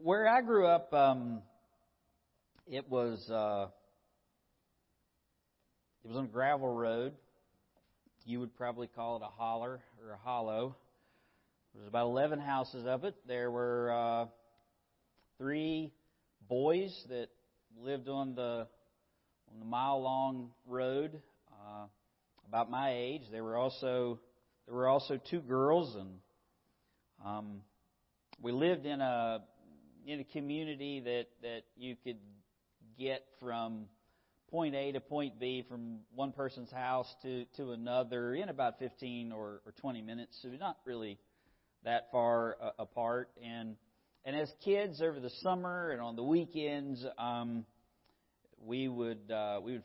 Where I grew up, it was on a gravel road. You would probably call it a holler or a hollow. There was about 11 houses of it. There were three boys that lived on the mile-long road, about my age. There were also two girls, and we lived in a community that you could get from point A to point B, from one person's house to another, in about 15 or 20 minutes, so not really that far apart. And as kids, over the summer and on the weekends, we would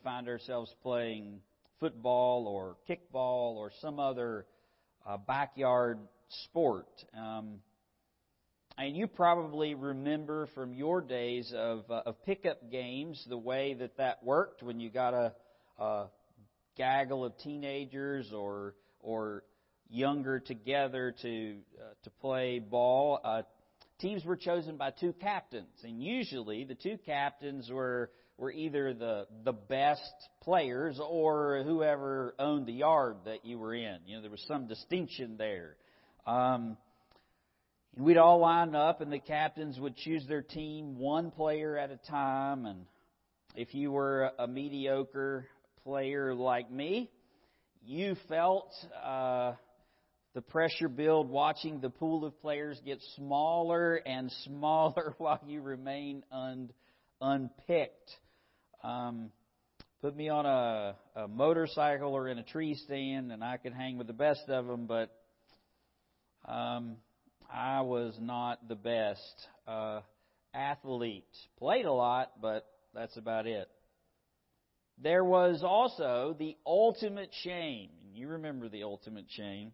find ourselves playing football or kickball or some other backyard sport. And you probably remember from your days of pickup games the way that worked when you got a gaggle of teenagers or younger together to play ball. Teams were chosen by two captains, and usually the two captains were either the best players or whoever owned the yard that you were in. You know, there was some distinction there. And we'd all line up, and the captains would choose their team one player at a time. And if you were a mediocre player like me, you felt the pressure build watching the pool of players get smaller and smaller while you remain unpicked. Put me on a motorcycle or in a tree stand, and I could hang with the best of them, but I was not the best athlete. Played a lot, but that's about it. There was also the ultimate shame. You remember the ultimate shame,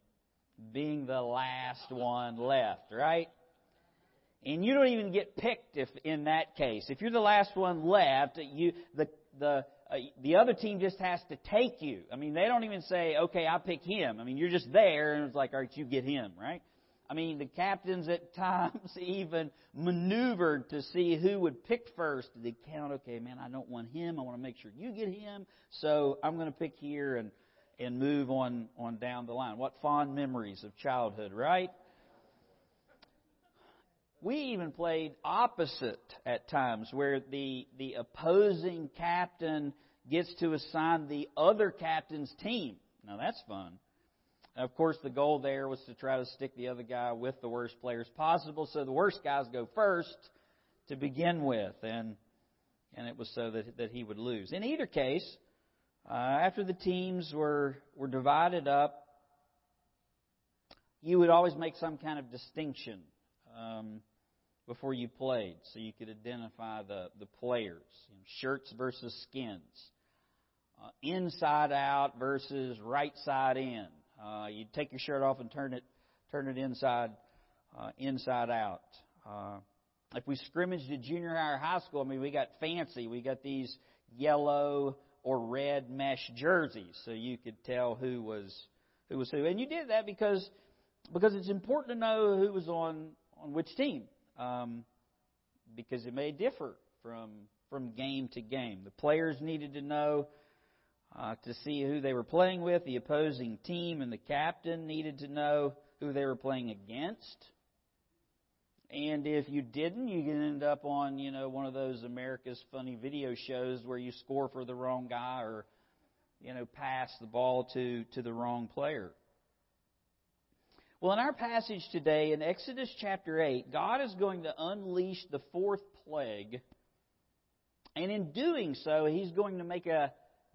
being the last one left, right? And you don't even get picked if in that case. If you're the last one left, the other team just has to take you. I mean, they don't even say, okay, I'll pick him. I mean, you're just there, and it's like, all right, you get him, right? I mean, the captains at times even maneuvered to see who would pick first. They count, okay, man, I don't want him. I want to make sure you get him, so I'm going to pick here and move on down the line. What fond memories of childhood, right? We even played opposite at times, where the opposing captain gets to assign the other captain's team. Now, that's fun. And of course, the goal there was to try to stick the other guy with the worst players possible, so the worst guys go first to begin with, and it was so that he would lose. In either case, after the teams were divided up, you would always make some kind of distinction before you played, so you could identify the players. You know, shirts versus skins, inside out versus right side in. You'd take your shirt off and turn it inside out. If we scrimmaged at junior high or high school, I mean, we got fancy. We got these yellow or red mesh jerseys, so you could tell who was who. And you did that because it's important to know who was on which team, because it may differ from game to game. The players needed to know to see who they were playing with. The opposing team and the captain needed to know who they were playing against. And if you didn't, you could end up on, one of those America's Funny Video shows where you score for the wrong guy or, pass the ball to the wrong player. Well, in our passage today, in Exodus chapter 8, God is going to unleash the fourth plague. And in doing so, He's going to make a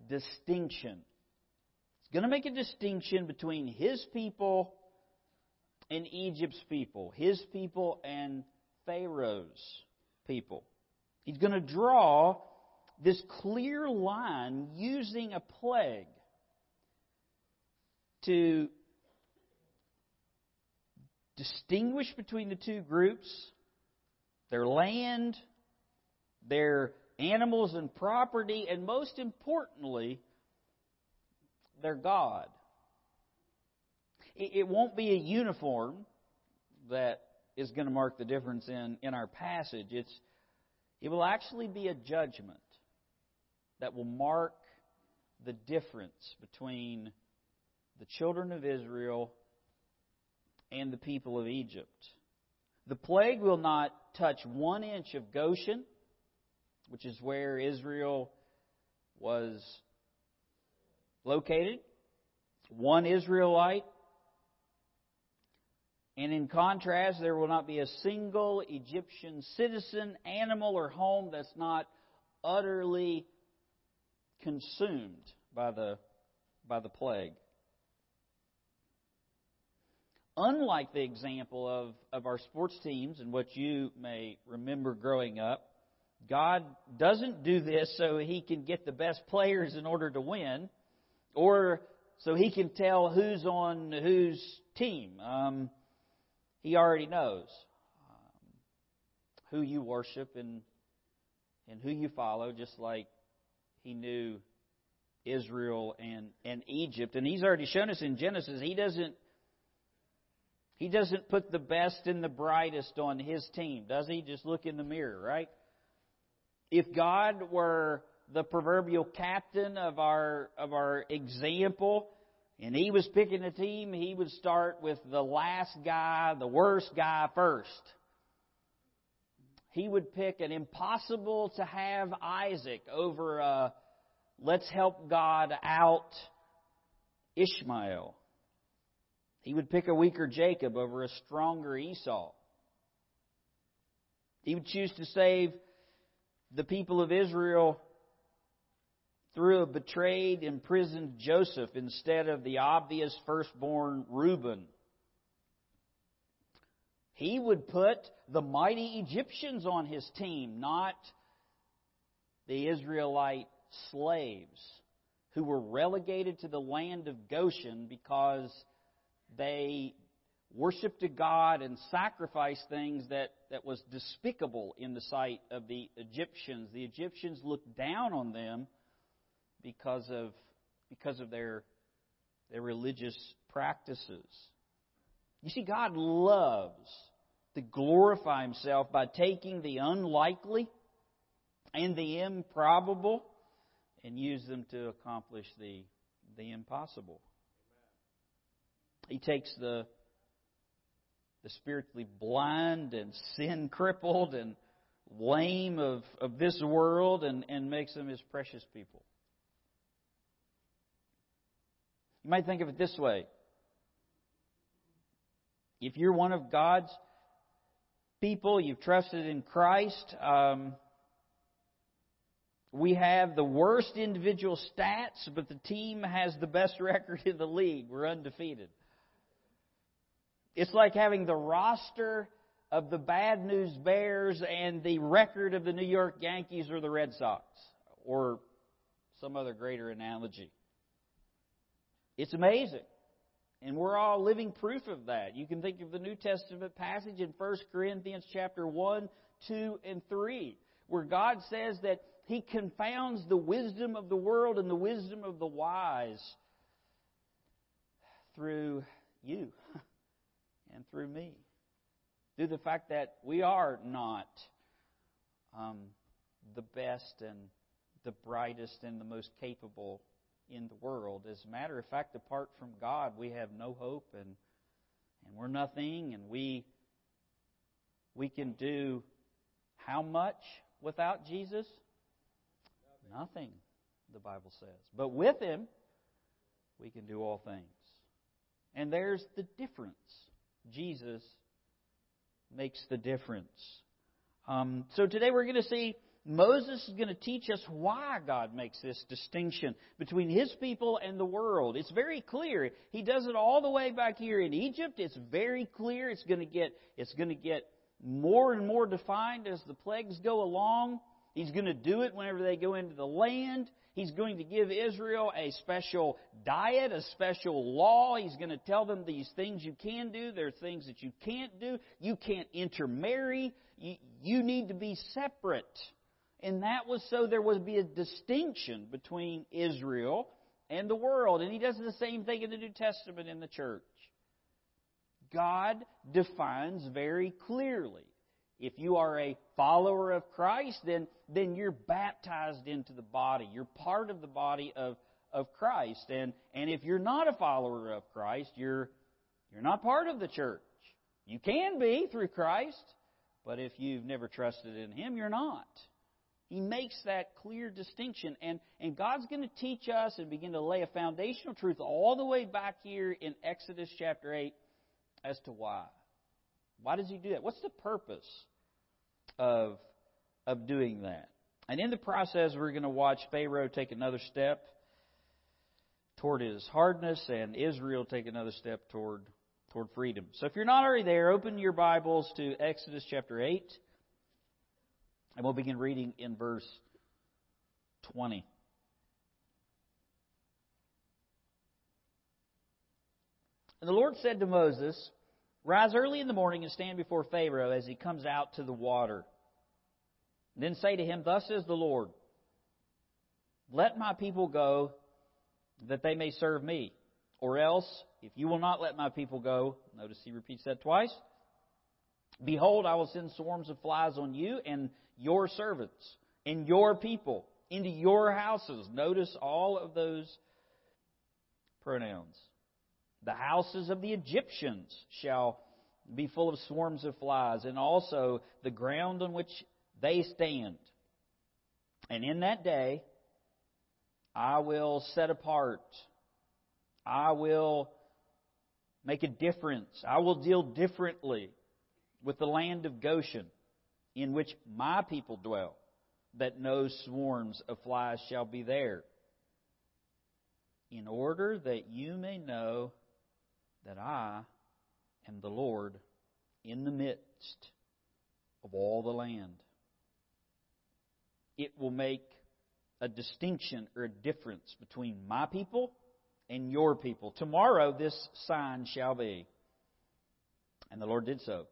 distinction. He's going to make a distinction between His people and Egypt's people, His people and Pharaoh's people. He's going to draw this clear line using a plague to distinguish between the two groups, their land, their animals and property, and most importantly, their God. It won't be a uniform that is going to mark the difference in our passage. It will actually be a judgment that will mark the difference between the children of Israel and the people of Egypt. The plague will not touch 1 inch of Goshen, which is where Israel was located. One Israelite. And in contrast, there will not be a single Egyptian citizen, animal, or home that's not utterly consumed by the plague. Unlike the example of our sports teams and what you may remember growing up, God doesn't do this so He can get the best players in order to win, or so He can tell who's on whose team. He already knows who you worship and who you follow, just like He knew Israel and Egypt. And He's already shown us in Genesis, He doesn't put the best and the brightest on His team, does He? Just look in the mirror, right? If God were the proverbial captain of our example, and He was picking a team, He would start with the last guy, the worst guy first. He would pick an impossible-to-have Isaac over a let's-help-God-out Ishmael. He would pick a weaker Jacob over a stronger Esau. He would choose to save the people of Israel through a betrayed, imprisoned Joseph instead of the obvious firstborn Reuben. He would put the mighty Egyptians on His team, not the Israelite slaves who were relegated to the land of Goshen because they worshipped a god and sacrificed things that was despicable in the sight of the Egyptians. The Egyptians looked down on them because of their religious practices. You see, God loves to glorify Himself by taking the unlikely and the improbable and use them to accomplish the impossible. He takes the spiritually blind and sin-crippled and lame of this world and makes them His precious people. You might think of it this way. If you're one of God's people, you've trusted in Christ, we have the worst individual stats, but the team has the best record in the league. We're undefeated. It's like having the roster of the Bad News Bears and the record of the New York Yankees or the Red Sox, or some other greater analogy. It's amazing. And we're all living proof of that. You can think of the New Testament passage in 1 Corinthians chapter 1, 2, and 3, where God says that He confounds the wisdom of the world and the wisdom of the wise through you and through me, through the fact that we are not the best and the brightest and the most capable in the world. As a matter of fact, apart from God, we have no hope and we're nothing, and we can do how much without Jesus? Nothing, the Bible says. But with Him, we can do all things. And there's the difference. Jesus makes the difference. So today we're going to see Moses is going to teach us why God makes this distinction between His people and the world. It's very clear. He does it all the way back here in Egypt. It's very clear. It's going to get more and more defined as the plagues go along. He's going to do it whenever they go into the land. He's going to give Israel a special diet, a special law. He's going to tell them these things you can do. There are things that you can't do. You can't intermarry. You need to be separate. And that was so there would be a distinction between Israel and the world. And He does the same thing in the New Testament in the church. God defines very clearly. If you are a follower of Christ, then you're baptized into the body. You're part of the body of Christ. And if you're not a follower of Christ, you're not part of the church. You can be through Christ, but if you've never trusted in Him, you're not. He makes that clear distinction. And God's going to teach us and begin to lay a foundational truth all the way back here in Exodus chapter 8 as to why. Why does He do that? What's the purpose of doing that? And in the process, we're going to watch Pharaoh take another step toward his hardness and Israel take another step toward freedom. So if you're not already there, open your Bibles to Exodus chapter 8. And we'll begin reading in verse 20. And the Lord said to Moses, "Rise early in the morning and stand before Pharaoh as he comes out to the water. Then say to him, 'Thus says the Lord, let my people go that they may serve me. Or else, if you will not let my people go,'" notice he repeats that twice, "'behold, I will send swarms of flies on you and your servants and your people into your houses.'" Notice all of those pronouns. "'The houses of the Egyptians shall be full of swarms of flies, and also the ground on which they stand. And in that day I will set apart. I will make a difference. I will deal differently with the land of Goshen, in which my people dwell, that no swarms of flies shall be there, in order that you may know that I am the Lord in the midst of all the land.'" It will make a distinction or a difference between my people and your people. "Tomorrow this sign shall be." And the Lord did so.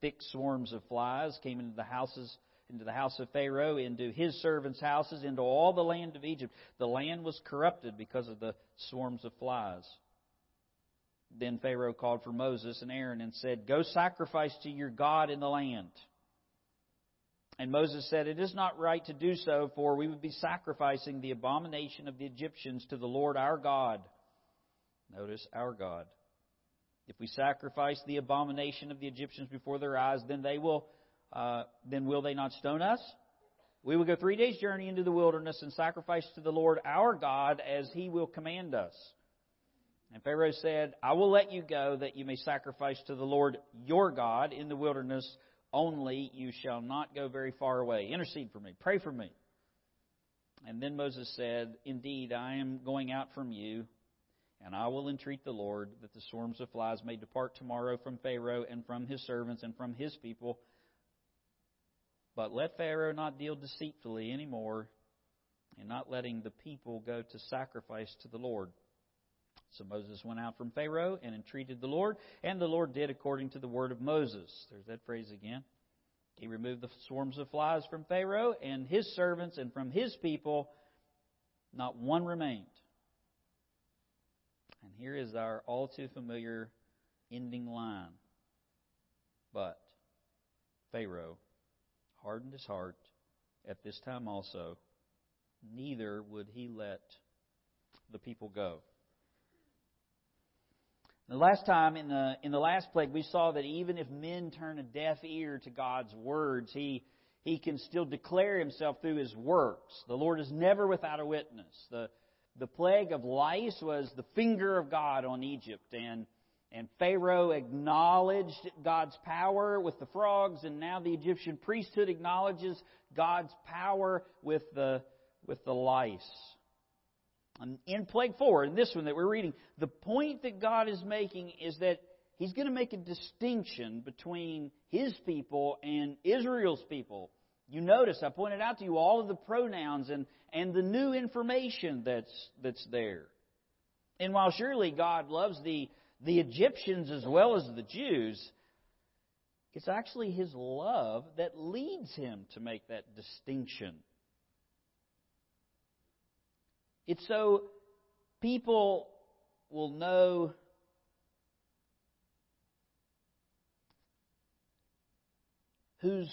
Thick swarms of flies came into the house of Pharaoh, into his servants' houses, into all the land of Egypt. The land was corrupted because of the swarms of flies. Then Pharaoh called for Moses and Aaron and said, "Go sacrifice to your God in the land." And Moses said, "It is not right to do so, for we would be sacrificing the abomination of the Egyptians to the Lord our God." Notice, our God. "If we sacrifice the abomination of the Egyptians before their eyes, then will they not stone us? We will go 3 days' journey into the wilderness and sacrifice to the Lord our God as He will command us." And Pharaoh said, "I will let you go that you may sacrifice to the Lord your God in the wilderness. Only you shall not go very far away. Intercede for me. Pray for me." And then Moses said, "Indeed, I am going out from you, and I will entreat the Lord that the swarms of flies may depart tomorrow from Pharaoh and from his servants and from his people. But let Pharaoh not deal deceitfully any more in not letting the people go to sacrifice to the Lord." So Moses went out from Pharaoh and entreated the Lord, and the Lord did according to the word of Moses. There's that phrase again. He removed the swarms of flies from Pharaoh and his servants and from his people. Not one remained. And here is our all-too-familiar ending line. "But Pharaoh hardened his heart at this time also, neither would he let the people go." The last time, in the last plague, we saw that even if men turn a deaf ear to God's words, He can still declare Himself through His works. The Lord is never without a witness. The plague of lice was the finger of God on Egypt, and Pharaoh acknowledged God's power with the frogs, and now the Egyptian priesthood acknowledges God's power with the lice. And in plague 4, in this one that we're reading, the point that God is making is that He's going to make a distinction between His people and Israel's people. You notice I pointed out to you all of the pronouns and the new information that's there. And while surely God loves the Egyptians as well as the Jews, it's actually His love that leads Him to make that distinction. It's so people will know whose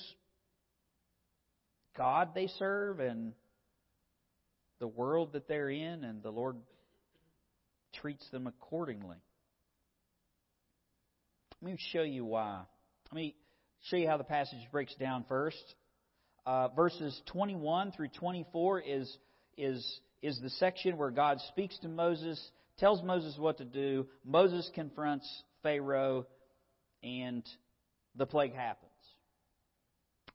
God they serve and the world that they're in, and the Lord treats them accordingly. Let me show you why. Let me show you how the passage breaks down first. Verses 21 through 24 is the section where God speaks to Moses, tells Moses what to do. Moses confronts Pharaoh, and the plague happens.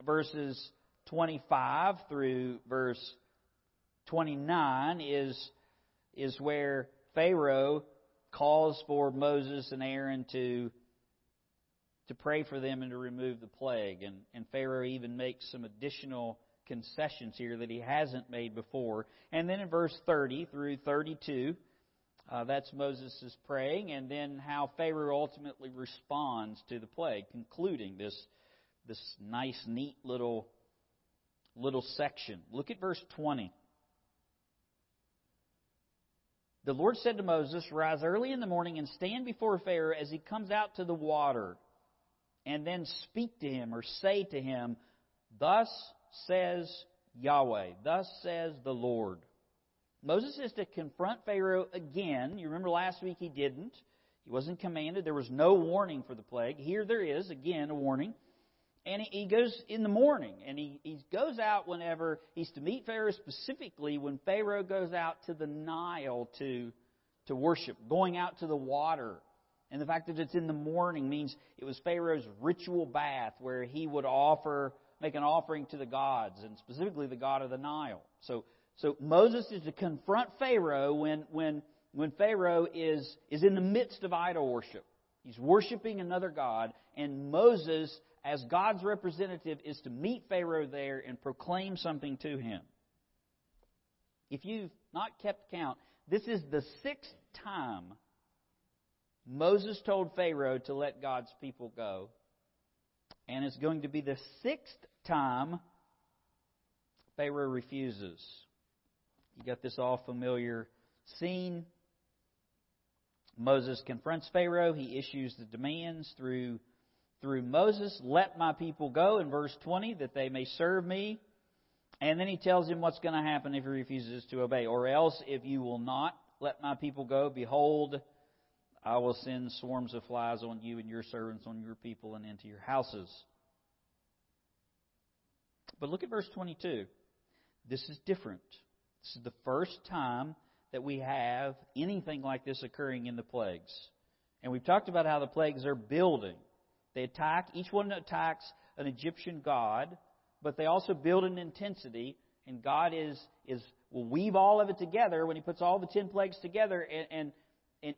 Verses 25 through verse 29 is where Pharaoh calls for Moses and Aaron to pray for them and to remove the plague. And Pharaoh even makes some additional concessions here that he hasn't made before. And then in verse 30 through 32, that's Moses is praying, and then how Pharaoh ultimately responds to the plague, concluding this nice, neat little section. Look at verse 20. The Lord said to Moses, "Rise early in the morning and stand before Pharaoh as he comes out to the water, and then speak to him," or say to him, "Thus says Yahweh, thus says the Lord." Moses is to confront Pharaoh again. You remember last week he didn't. He wasn't commanded. There was no warning for the plague. Here there is, again, a warning. And he goes in the morning, and he goes out whenever he's to meet Pharaoh, specifically when Pharaoh goes out to the Nile to worship, going out to the water. And the fact that it's in the morning means it was Pharaoh's ritual bath where he would make an offering to the gods, and specifically the god of the Nile. So Moses is to confront Pharaoh when Pharaoh is in the midst of idol worship. He's worshiping another god, and Moses, as God's representative, is to meet Pharaoh there and proclaim something to him. If you've not kept count, this is the sixth time Moses told Pharaoh to let God's people go. And it's going to be the sixth time Pharaoh refuses. You got this all familiar scene. Moses confronts Pharaoh. He issues the demands through Moses. "Let my people go," in verse 20, "that they may serve me." And then he tells him what's going to happen if he refuses to obey. "Or else, if you will not let my people go, behold, I will send swarms of flies on you and your servants, on your people, and into your houses." But look at verse 22. This is different. This is the first time that we have anything like this occurring in the plagues. And we've talked about how the plagues are building. They attack, each one attacks an Egyptian god, but they also build an intensity, and God will weave all of it together when he puts all the 10 plagues together, and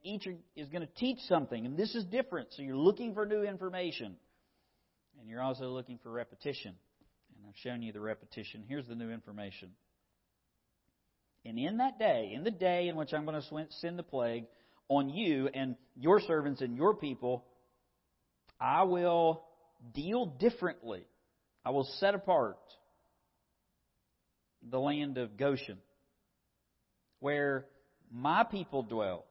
each is going to teach something. And this is different. So you're looking for new information. And you're also looking for repetition. And I've shown you the repetition. Here's the new information. "And in that day, in the day in which I'm going to send the plague on you and your servants and your people, I will deal differently. I will set apart the land of Goshen, where my people dwell.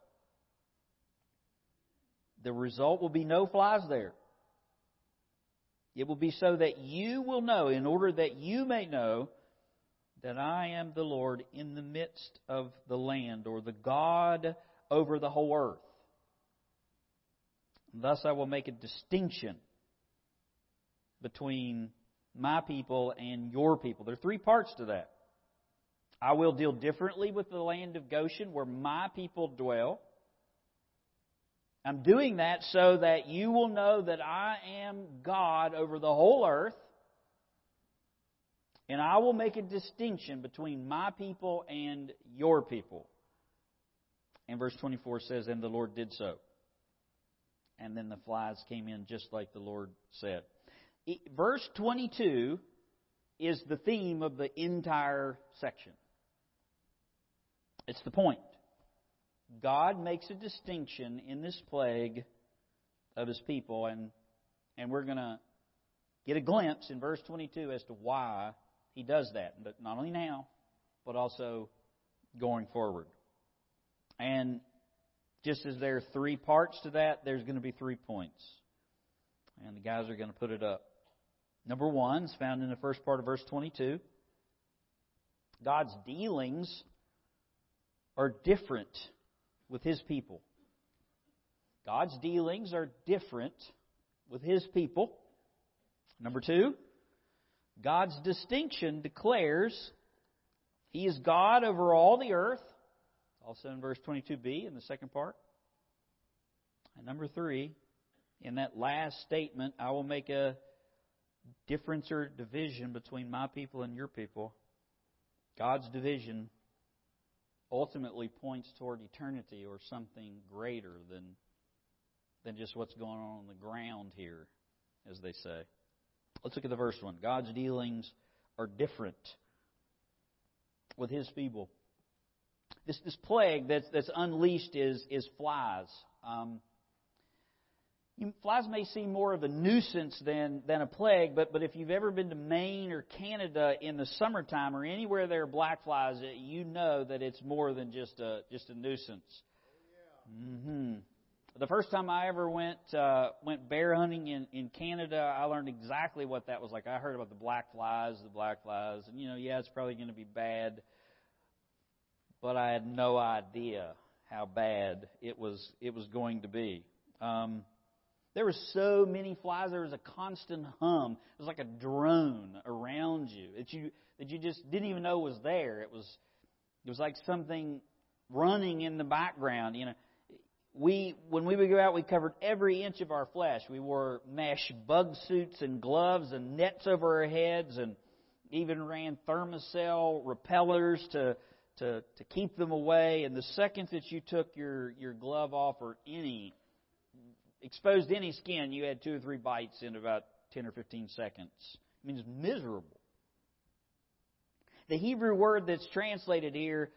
The result will be no flies there. It will be so that you will know, in order that you may know, that I am the Lord in the midst of the land," or the God over the whole earth. "Thus I will make a distinction between my people and your people." There are three parts to that. I will deal differently with the land of Goshen, where my people dwell. I'm doing that so that you will know that I am God over the whole earth. And I will make a distinction between my people and your people. And verse 24 says, "And the Lord did so. And then the flies came in just like the Lord said." Verse 22 is the theme of the entire section. It's the point. God makes a distinction in this plague of his people, and we're going to get a glimpse in verse 22 as to why he does that, but not only now, but also going forward. And just as there are three parts to that, there's going to be 3 points. And the guys are going to put it up. Number one is found in the first part of verse 22. God's dealings are different with His people. God's dealings are different with His people. Number two, God's distinction declares He is God over all the earth. Also in verse 22b in the second part. And number three, in that last statement, I will make a difference or division between my people and your people. God's division ultimately points toward eternity or something greater than just what's going on the ground here, as they say. Let's look at the first one. God's dealings are different with His people. This plague that's unleashed is flies. Flies may seem more of a nuisance than a plague, but if you've ever been to Maine or Canada in the summertime or anywhere there are black flies, you know that it's more than just a nuisance. Mm-hmm. The first time I ever went bear hunting in Canada, I learned exactly what that was like. I heard about the black flies, and it's probably going to be bad, but I had no idea how bad it was going to be. There were so many flies. There was a constant hum. It was like a drone around you that you just didn't even know was there. It was like something running in the background. When we would go out, we covered every inch of our flesh. We wore mesh bug suits and gloves and nets over our heads, and even ran thermocell repellers to keep them away. And the second that you took your glove off or exposed any skin, you had 2 or 3 bites in about 10 or 15 seconds. I mean, it's miserable. The Hebrew word that's translated here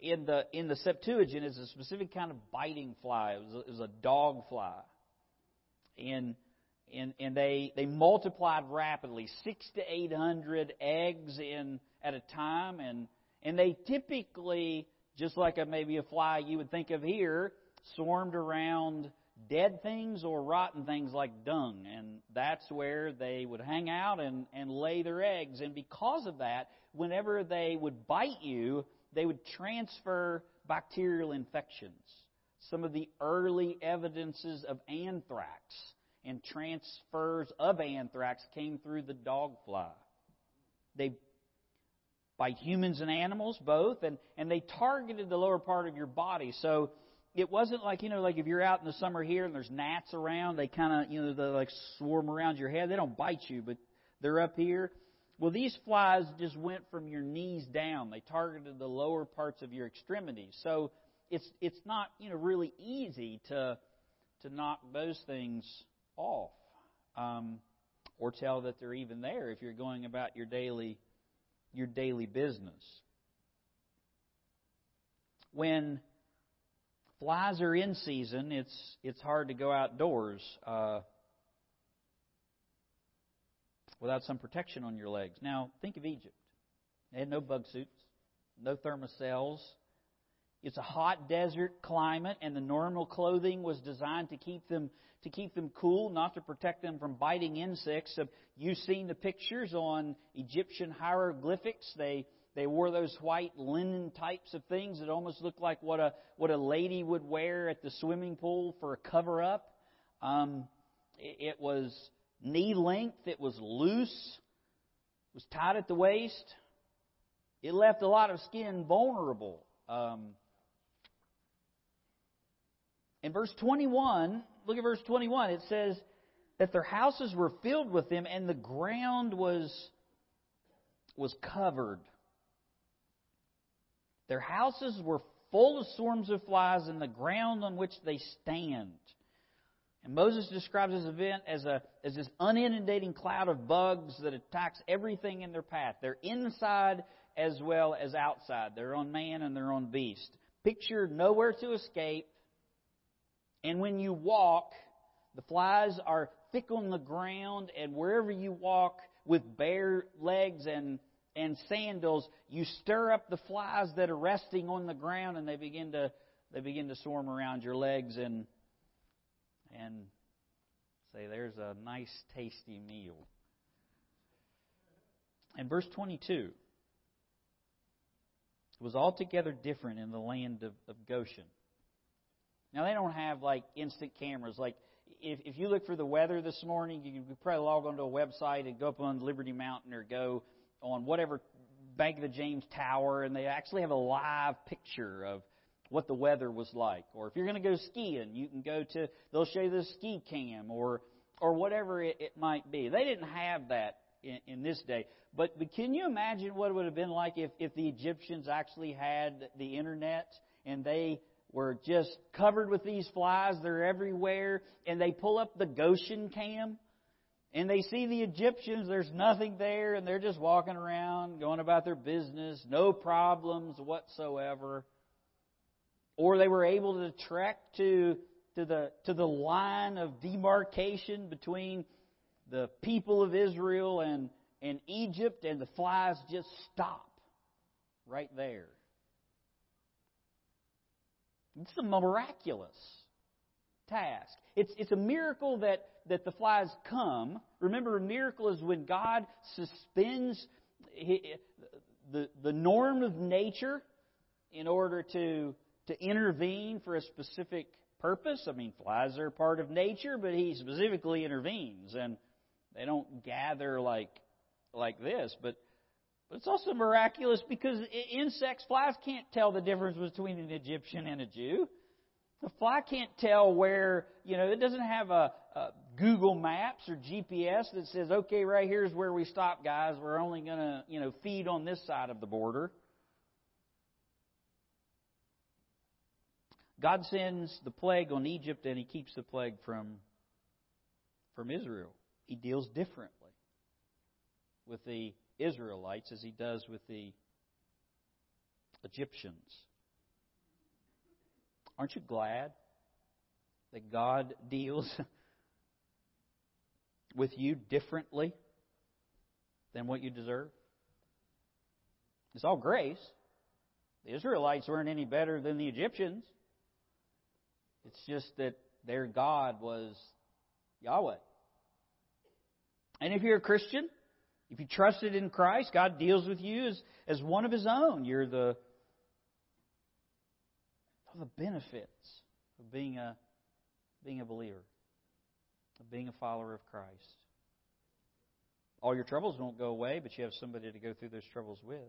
in the Septuagint is a specific kind of biting fly. It was a dog fly. And they multiplied rapidly, 600 to 800 eggs at a time. And they typically, just like maybe a fly you would think of here, swarmed around dead things or rotten things like dung. And that's where they would hang out and lay their eggs. And because of that, whenever they would bite you, they would transfer bacterial infections. Some of the early evidences of anthrax and transfers of anthrax came through the dog fly. They bite humans and animals both, and they targeted the lower part of your body. So it wasn't like, like if you're out in the summer here and there's gnats around, they kind of, they like swarm around your head. They don't bite you, but they're up here. Well, these flies just went from your knees down. They targeted the lower parts of your extremities. So it's not, really easy to knock those things off or tell that they're even there if you're going about your daily business. When flies are in season, it's hard to go outdoors without some protection on your legs. Now, think of Egypt. They had no bug suits, no thermocells. It's a hot desert climate, and the normal clothing was designed to keep them cool, not to protect them from biting insects. So you've seen the pictures on Egyptian hieroglyphics. They wore those white linen types of things that almost looked like what a lady would wear at the swimming pool for a cover-up. It was knee-length. It was loose. It was tied at the waist. It left a lot of skin vulnerable. In verse 21, look at verse 21. It says that their houses were filled with them and the ground was covered. Their houses were full of swarms of flies and the ground on which they stand. And Moses describes this event as this uninundating cloud of bugs that attacks everything in their path. They're inside as well as outside. They're on man and they're on beast. Picture nowhere to escape. And when you walk, the flies are thick on the ground, and wherever you walk with bare legs and sandals, you stir up the flies that are resting on the ground, and they begin to swarm around your legs and Say, there's a nice, tasty meal. And verse 22, it was altogether different in the land of Goshen. Now, they don't have, like, instant cameras. Like, if you look for the weather this morning, you can probably log onto a website and go up on Liberty Mountain or go on whatever Bank of the James Tower, and they actually have a live picture of what the weather was like. Or if you're going to go skiing, you can go to, they'll show you the ski cam or whatever it might be. They didn't have that in this day. But can you imagine what it would have been like if the Egyptians actually had the internet and they were just covered with these flies, they're everywhere, and they pull up the Goshen cam and they see the Egyptians, there's nothing there, and they're just walking around, going about their business, no problems whatsoever. Or they were able to trek to the line of demarcation between the people of Israel and Egypt, and the flies just stop right there. It's a miraculous task. It's a miracle that the flies come. Remember, a miracle is when God suspends the norm of nature in order to intervene for a specific purpose. I mean, flies are part of nature, but He specifically intervenes, and they don't gather like this. But it's also miraculous because insects, flies can't tell the difference between an Egyptian and a Jew. The fly can't tell where, it doesn't have a Google Maps or GPS that says, okay, right here's where we stop, guys. We're only going to, feed on this side of the border. God sends the plague on Egypt, and He keeps the plague from Israel. He deals differently with the Israelites as He does with the Egyptians. Aren't you glad that God deals with you differently than what you deserve? It's all grace. The Israelites weren't any better than the Egyptians. It's just that their God was Yahweh. And if you're a Christian, if you trusted in Christ, God deals with you as one of His own. You're the benefits of being a believer, of being a follower of Christ. All your troubles won't go away, but you have somebody to go through those troubles with.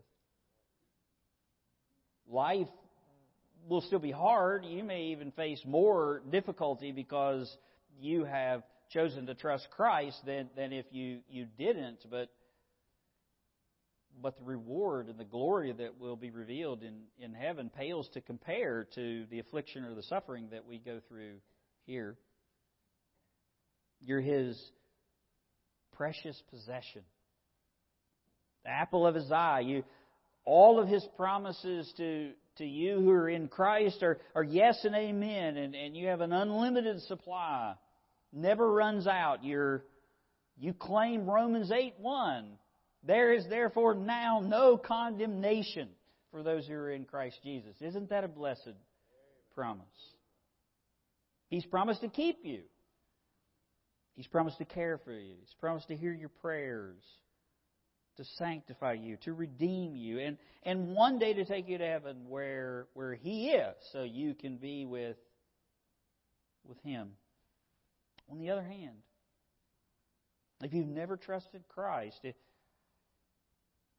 Life will still be hard. You may even face more difficulty because you have chosen to trust Christ than if you didn't. But the reward and the glory that will be revealed in heaven pales to compare to the affliction or the suffering that we go through here. You're His precious possession, the apple of His eye. All of His promises to you who are in Christ are yes and amen, and you have an unlimited supply, never runs out. You claim Romans 8:1. There is therefore now no condemnation for those who are in Christ Jesus. Isn't that a blessed promise? He's promised to keep you. He's promised to care for you. He's promised to hear your prayers, to sanctify you, to redeem you, and one day to take you to heaven where He is, so you can be with Him. On the other hand, if you've never trusted Christ, if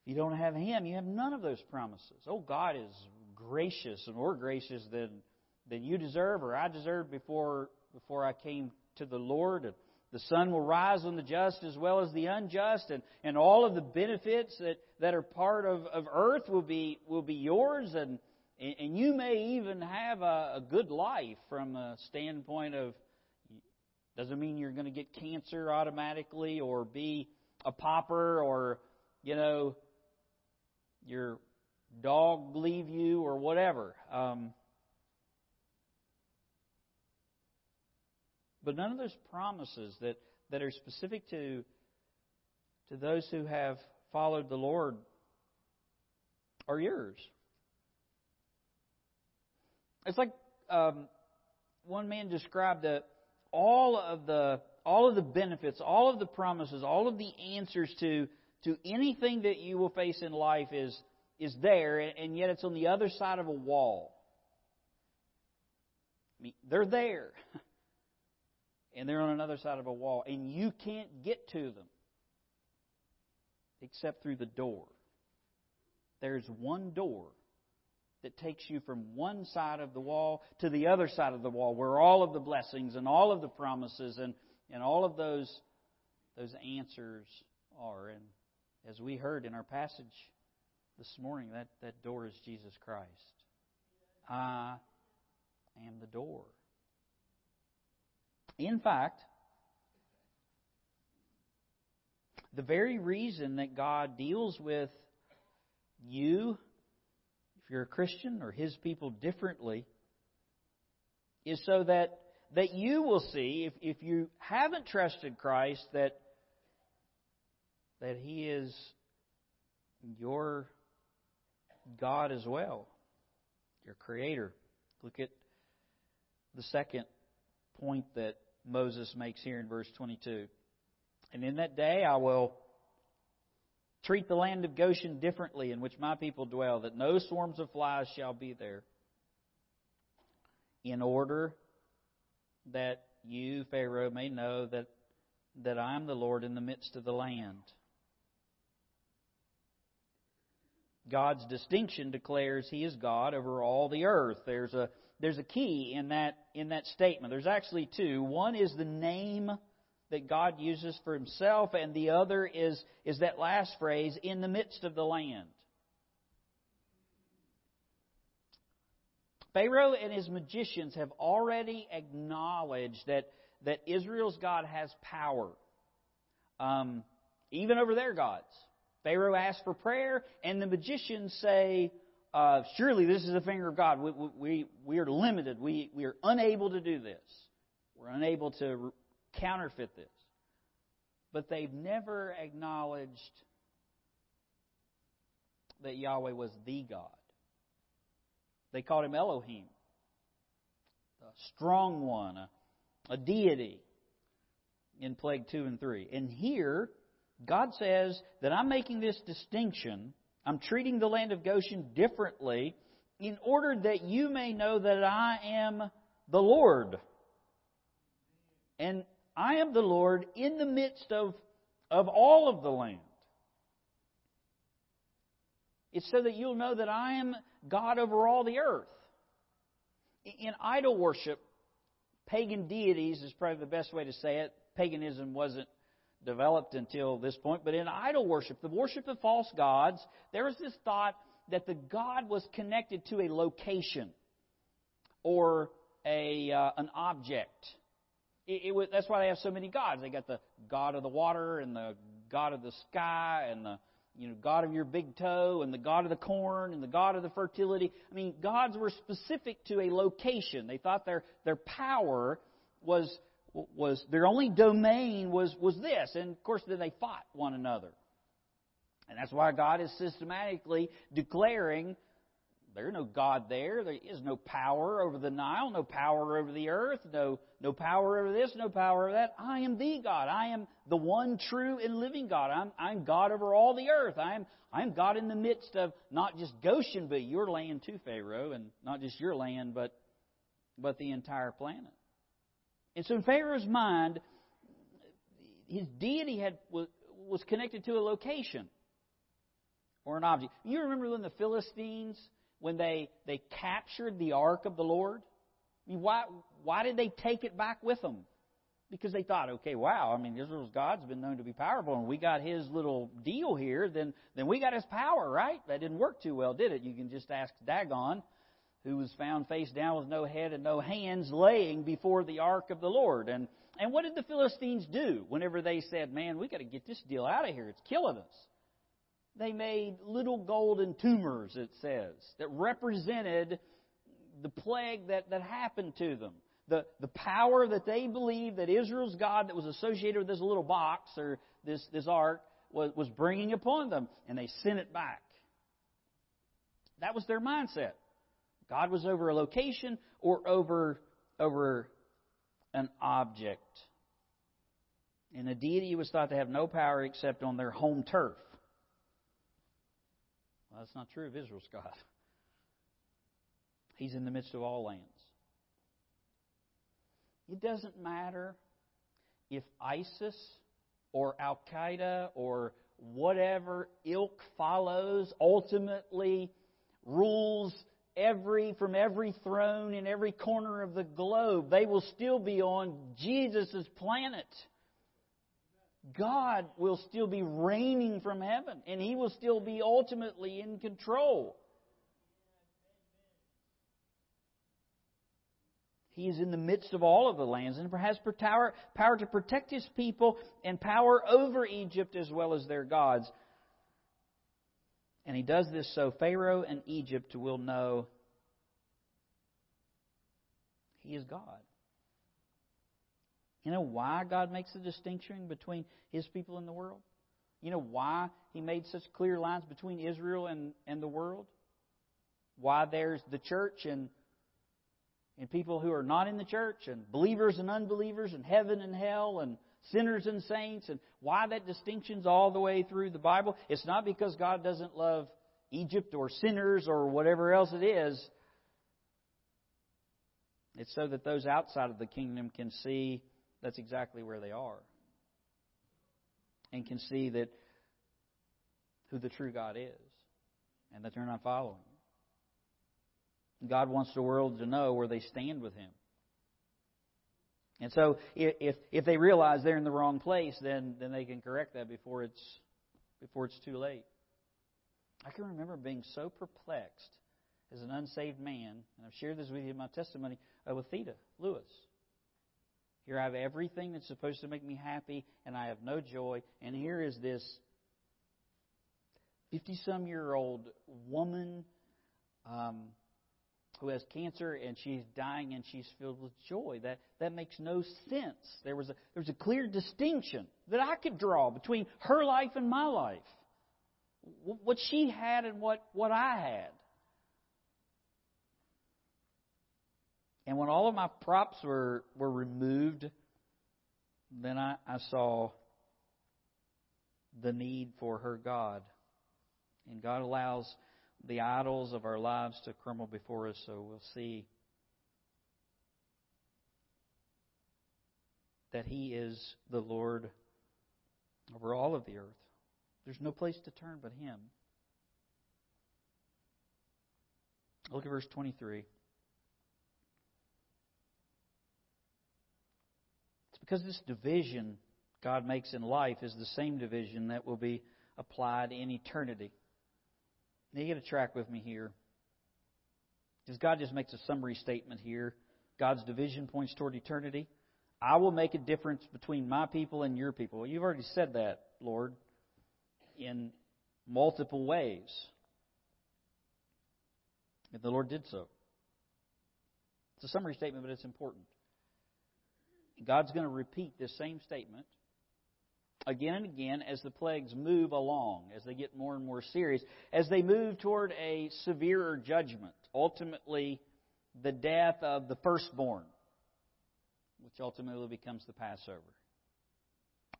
you don't have Him, you have none of those promises. Oh, God is gracious and more gracious than you deserve or I deserved before I came to the Lord. And the sun will rise on the just as well as the unjust, and all of the benefits that are part of earth will be yours, and you may even have a good life from a standpoint of, doesn't mean you're going to get cancer automatically or be a pauper or, your dog leave you or whatever. But none of those promises that are specific to those who have followed the Lord are yours. It's like one man described that all of the all of the benefits, all of the promises, all of the answers to anything that you will face in life is there, and yet it's on the other side of a wall. I mean, they're there. And they're on another side of a wall. And you can't get to them except through the door. There's one door that takes you from one side of the wall to the other side of the wall, where all of the blessings and all of the promises and all of those answers are. And as we heard in our passage this morning, that door is Jesus Christ. I am the door. In fact, the very reason that God deals with you, if you're a Christian, or His people differently, is so that you will see, if you haven't trusted Christ, that He is your God as well, your Creator. Look at the second point that Moses makes here in verse 22. And in that day I will treat the land of Goshen differently, in which my people dwell, that no swarms of flies shall be there, in order that you, Pharaoh, may know that I am the Lord in the midst of the land. God's distinction declares He is God over all the earth. There's a key in that statement. There's actually two. One is the name that God uses for Himself, and the other is that last phrase, in the midst of the land. Pharaoh and his magicians have already acknowledged that Israel's God has power, even over their gods. Pharaoh asks for prayer, and the magicians say, surely this is the finger of God. We are limited. We are unable to do this. We're unable to counterfeit this. But they've never acknowledged that Yahweh was the God. They called Him Elohim, a strong one, a deity, in plague 2 and 3. And here, God says that I'm making this distinction. I'm treating the land of Goshen differently in order that you may know that I am the Lord. And I am the Lord in the midst of all of the land. It's so that you'll know that I am God over all the earth. In idol worship, pagan deities is probably the best way to say it. Paganism wasn't developed until this point, but in idol worship, the worship of false gods, there was this thought that the god was connected to a location or an object. That's why they have so many gods. They got the god of the water and the god of the sky and the god of your big toe and the god of the corn and the god of the fertility. I mean, gods were specific to a location. They thought their power was their only domain was this. And, of course, then they fought one another. And that's why God is systematically declaring there is no God there. There is no power over the Nile, no power over the earth, no power over this, no power over that. I am the God. I am the one true and living God. I'm God over all the earth. I'm God in the midst of not just Goshen, but your land too, Pharaoh, and not just your land, but the entire planet. And so in Pharaoh's mind, his deity was connected to a location or an object. You remember when the Philistines, when they captured the Ark of the Lord? I mean, why did they take it back with them? Because they thought, okay, wow, I mean, Israel's God's been known to be powerful, and we got His little deal here, then we got His power, right? That didn't work too well, did it? You can just ask Dagon, who was found face down with no head and no hands, laying before the ark of the Lord. And what did the Philistines do whenever they said, man, we got to get this deal out of here, it's killing us? They made little golden tumors, it says, that represented the plague that happened to them. The power that they believed that Israel's God that was associated with this little box or this ark was bringing upon them, and they sent it back. That was their mindset. God was over a location or over an object. And the deity was thought to have no power except on their home turf. Well, that's not true of Israel's God. He's in the midst of all lands. It doesn't matter if ISIS or Al-Qaeda or whatever ilk follows, ultimately rules from every throne in every corner of the globe. They will still be on Jesus' planet. God will still be reigning from heaven, and He will still be ultimately in control. He is in the midst of all of the lands and has power to protect His people and power over Egypt as well as their gods. And He does this so Pharaoh and Egypt will know He is God. You know why God makes the distinction between His people and the world? You know why He made such clear lines between Israel and the world? Why there's the church and people who are not in the church, and believers and unbelievers, and heaven and hell, and sinners and saints, and why that distinction's all the way through the Bible. It's not because God doesn't love Egypt or sinners or whatever else it is. It's so that those outside of the kingdom can see that's exactly where they are, and can see that who the true God is, and that they're not following Him. God wants the world to know where they stand with Him. And so if they realize they're in the wrong place, then they can correct that before it's too late. I can remember being so perplexed as an unsaved man, and I've shared this with you in my testimony, with Theda Lewis. Here I have everything that's supposed to make me happy, and I have no joy. And here is this 50-some-year-old woman who has cancer, and she's dying, and she's filled with joy. That makes no sense. There was a clear distinction that I could draw between her life and my life. What she had and what I had. And when all of my props were removed, then I saw the need for her God. And God allows the idols of our lives to crumble before us, so we'll see that He is the Lord over all of the earth. There's no place to turn but Him. Look at verse 23. It's because this division God makes in life is the same division that will be applied in eternity. Now you got to track with me here, because God just makes a summary statement here. God's division points toward eternity. I will make a difference between my people and your people. Well, you've already said that, Lord, in multiple ways. And the Lord did so. It's a summary statement, but it's important. God's going to repeat this same statement again and again as the plagues move along, as they get more and more serious, as they move toward a severer judgment, ultimately the death of the firstborn, which ultimately becomes the Passover.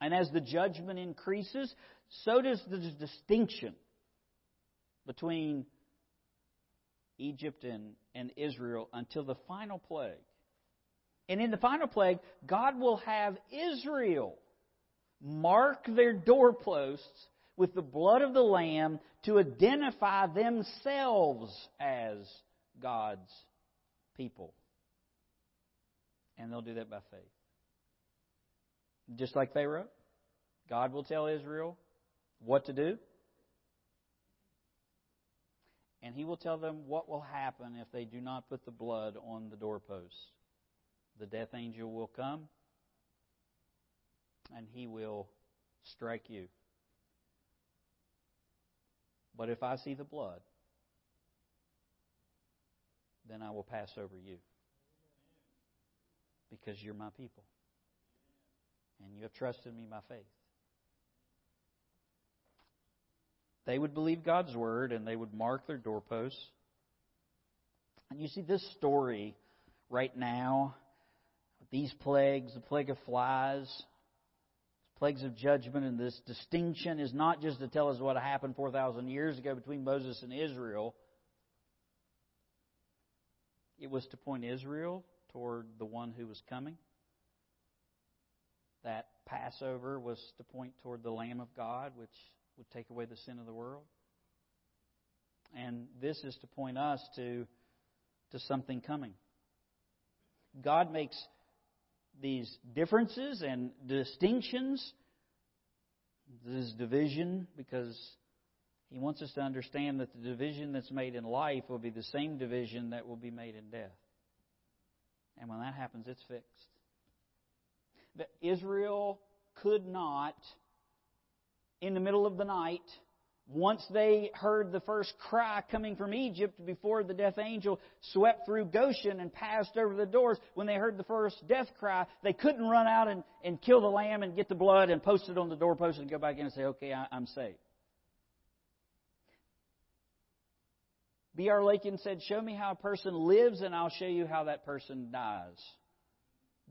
And as the judgment increases, so does the distinction between Egypt and Israel until the final plague. And in the final plague, God will have Israel mark their doorposts with the blood of the Lamb to identify themselves as God's people. And they'll do that by faith. Just like Pharaoh, God will tell Israel what to do. And He will tell them what will happen if they do not put the blood on the doorposts. The death angel will come, and he will strike you. But if I see the blood, then I will pass over you, because you're my people, and you have trusted me by faith. They would believe God's word, and they would mark their doorposts. And you see this story right now, these plagues, the plague of flies, plagues of judgment and this distinction is not just to tell us what happened 4,000 years ago between Moses and Israel. It was to point Israel toward the one who was coming. That Passover was to point toward the Lamb of God, which would take away the sin of the world. And this is to point us to something coming. God makes these differences and distinctions, this division, because He wants us to understand that the division that's made in life will be the same division that will be made in death. And when that happens, it's fixed. That Israel could not, in the middle of the night, once they heard the first cry coming from Egypt before the death angel swept through Goshen and passed over the doors, when they heard the first death cry, they couldn't run out and kill the lamb and get the blood and post it on the doorpost and go back in and say, okay, I'm saved. B.R. Lakin said, show me how a person lives and I'll show you how that person dies.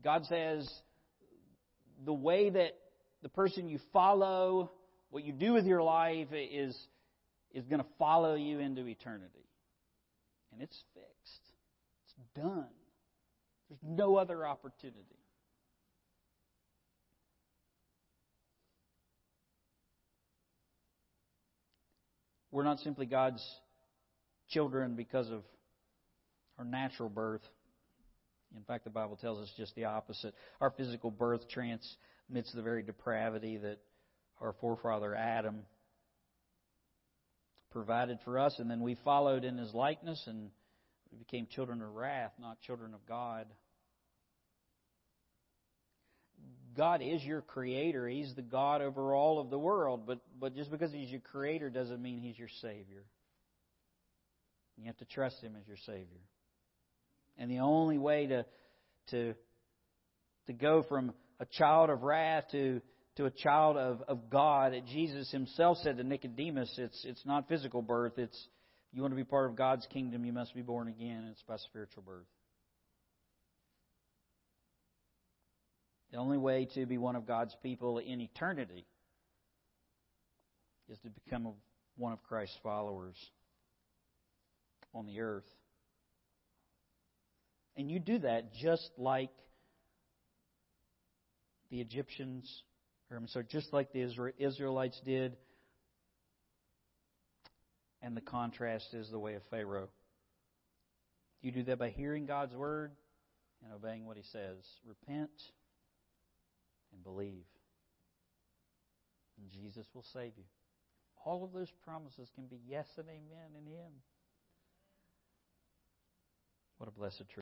God says, the way that the person you follow, what you do with your life is going to follow you into eternity. And it's fixed. It's done. There's no other opportunity. We're not simply God's children because of our natural birth. In fact, the Bible tells us just the opposite. Our physical birth transmits the very depravity that our forefather Adam provided for us, and then we followed in his likeness, and we became children of wrath, not children of God. God is your creator. He's the God over all of the world, but just because He's your creator doesn't mean He's your Savior. You have to trust Him as your Savior. And the only way to go from a child of wrath to a child of God, that Jesus Himself said to Nicodemus, it's not physical birth. It's you want to be part of God's kingdom, you must be born again. It's by spiritual birth. The only way to be one of God's people in eternity is to become one of Christ's followers on the earth. And you do that just like the Egyptians, or I'm sorry, just like the Israelites did. And the contrast is the way of Pharaoh. You do that by hearing God's word and obeying what He says. Repent and believe. And Jesus will save you. All of those promises can be yes and amen in Him. What a blessed truth.